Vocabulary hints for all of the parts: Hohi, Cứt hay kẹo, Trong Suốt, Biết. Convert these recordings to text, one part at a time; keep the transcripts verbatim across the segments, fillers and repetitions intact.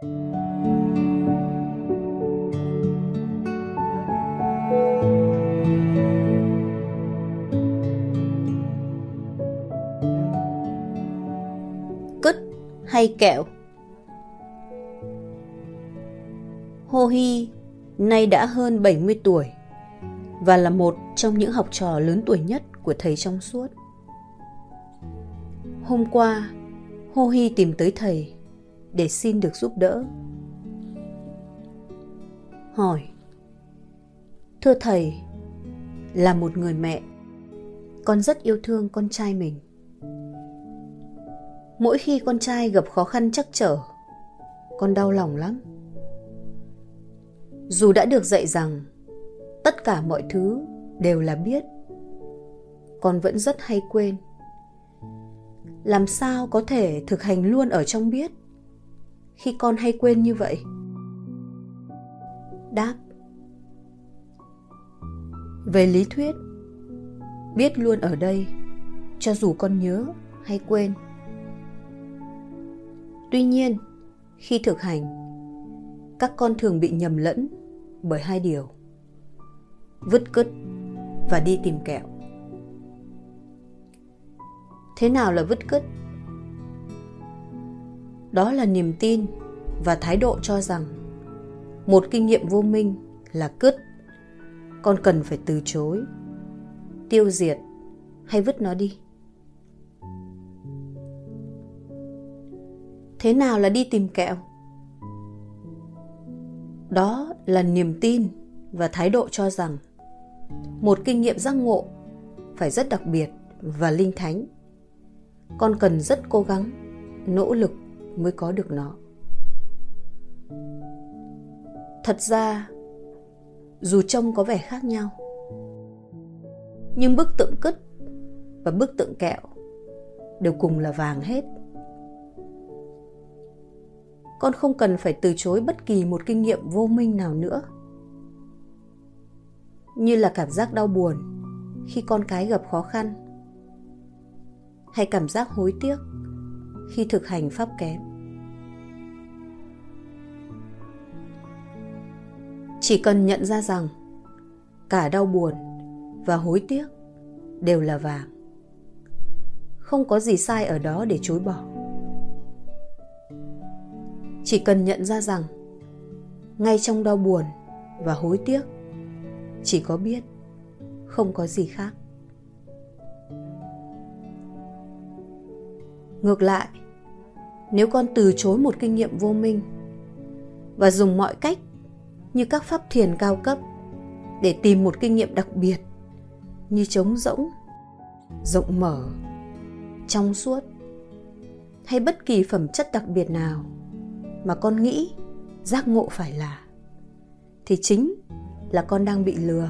Cứt hay kẹo. Hohi nay đã hơn bảy mươi tuổi và là một trong những học trò lớn tuổi nhất của thầy Trong Suốt. Hôm qua, Hohi tìm tới thầy để xin được giúp đỡ. Hỏi: "Thưa thầy, là một người mẹ, con rất yêu thương con trai mình. Mỗi khi con trai gặp khó khăn trắc trở, con đau lòng lắm. Dù đã được dạy rằng tất cả mọi thứ đều là biết, con vẫn rất hay quên. Làm sao có thể thực hành luôn ở trong biết khi con hay quên như vậy?" Đáp: "Về lý thuyết, biết luôn ở đây cho dù con nhớ hay quên. Tuy nhiên, khi thực hành, các con thường bị nhầm lẫn bởi hai điều: vứt cứt và đi tìm kẹo. Thế nào là vứt cứt? Đó là niềm tin và thái độ cho rằng một kinh nghiệm vô minh là cứt, con cần phải từ chối, tiêu diệt hay vứt nó đi. Thế nào là đi tìm kẹo? Đó là niềm tin và thái độ cho rằng một kinh nghiệm giác ngộ phải rất đặc biệt và linh thánh, con cần rất cố gắng, nỗ lực mới có được nó. Thật ra, dù trông có vẻ khác nhau, nhưng bức tượng cứt và bức tượng kẹo đều cùng là vàng hết. Con không cần phải từ chối bất kỳ một kinh nghiệm vô minh nào nữa. Như là cảm giác đau buồn khi con cái gặp khó khăn, hay cảm giác hối tiếc khi thực hành pháp kém. Chỉ cần nhận ra rằng cả đau buồn và hối tiếc đều là vàng, không có gì sai ở đó để chối bỏ. Chỉ cần nhận ra rằng ngay trong đau buồn và hối tiếc chỉ có biết, không có gì khác. Ngược lại, nếu con từ chối một kinh nghiệm vô minh và dùng mọi cách như các pháp thiền cao cấp để tìm một kinh nghiệm đặc biệt như trống rỗng, rộng mở, trong suốt hay bất kỳ phẩm chất đặc biệt nào mà con nghĩ giác ngộ phải là, thì chính là con đang bị lừa.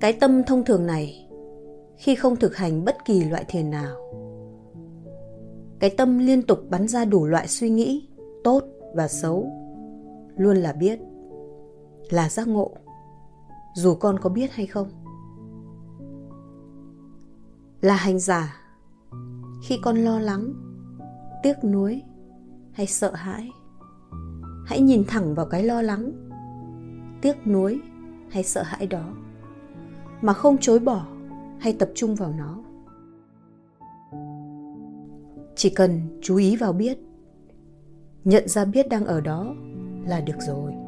Cái tâm thông thường này, khi không thực hành bất kỳ loại thiền nào, cái tâm liên tục bắn ra đủ loại suy nghĩ tốt và xấu, luôn là biết, là giác ngộ, dù con có biết hay không. Là hành giả khi con lo lắng, tiếc nuối hay sợ hãi, hãy nhìn thẳng vào cái lo lắng, tiếc nuối hay sợ hãi đó mà không chối bỏ hay tập trung vào nó. Chỉ cần chú ý vào biết, nhận ra biết đang ở đó là được rồi.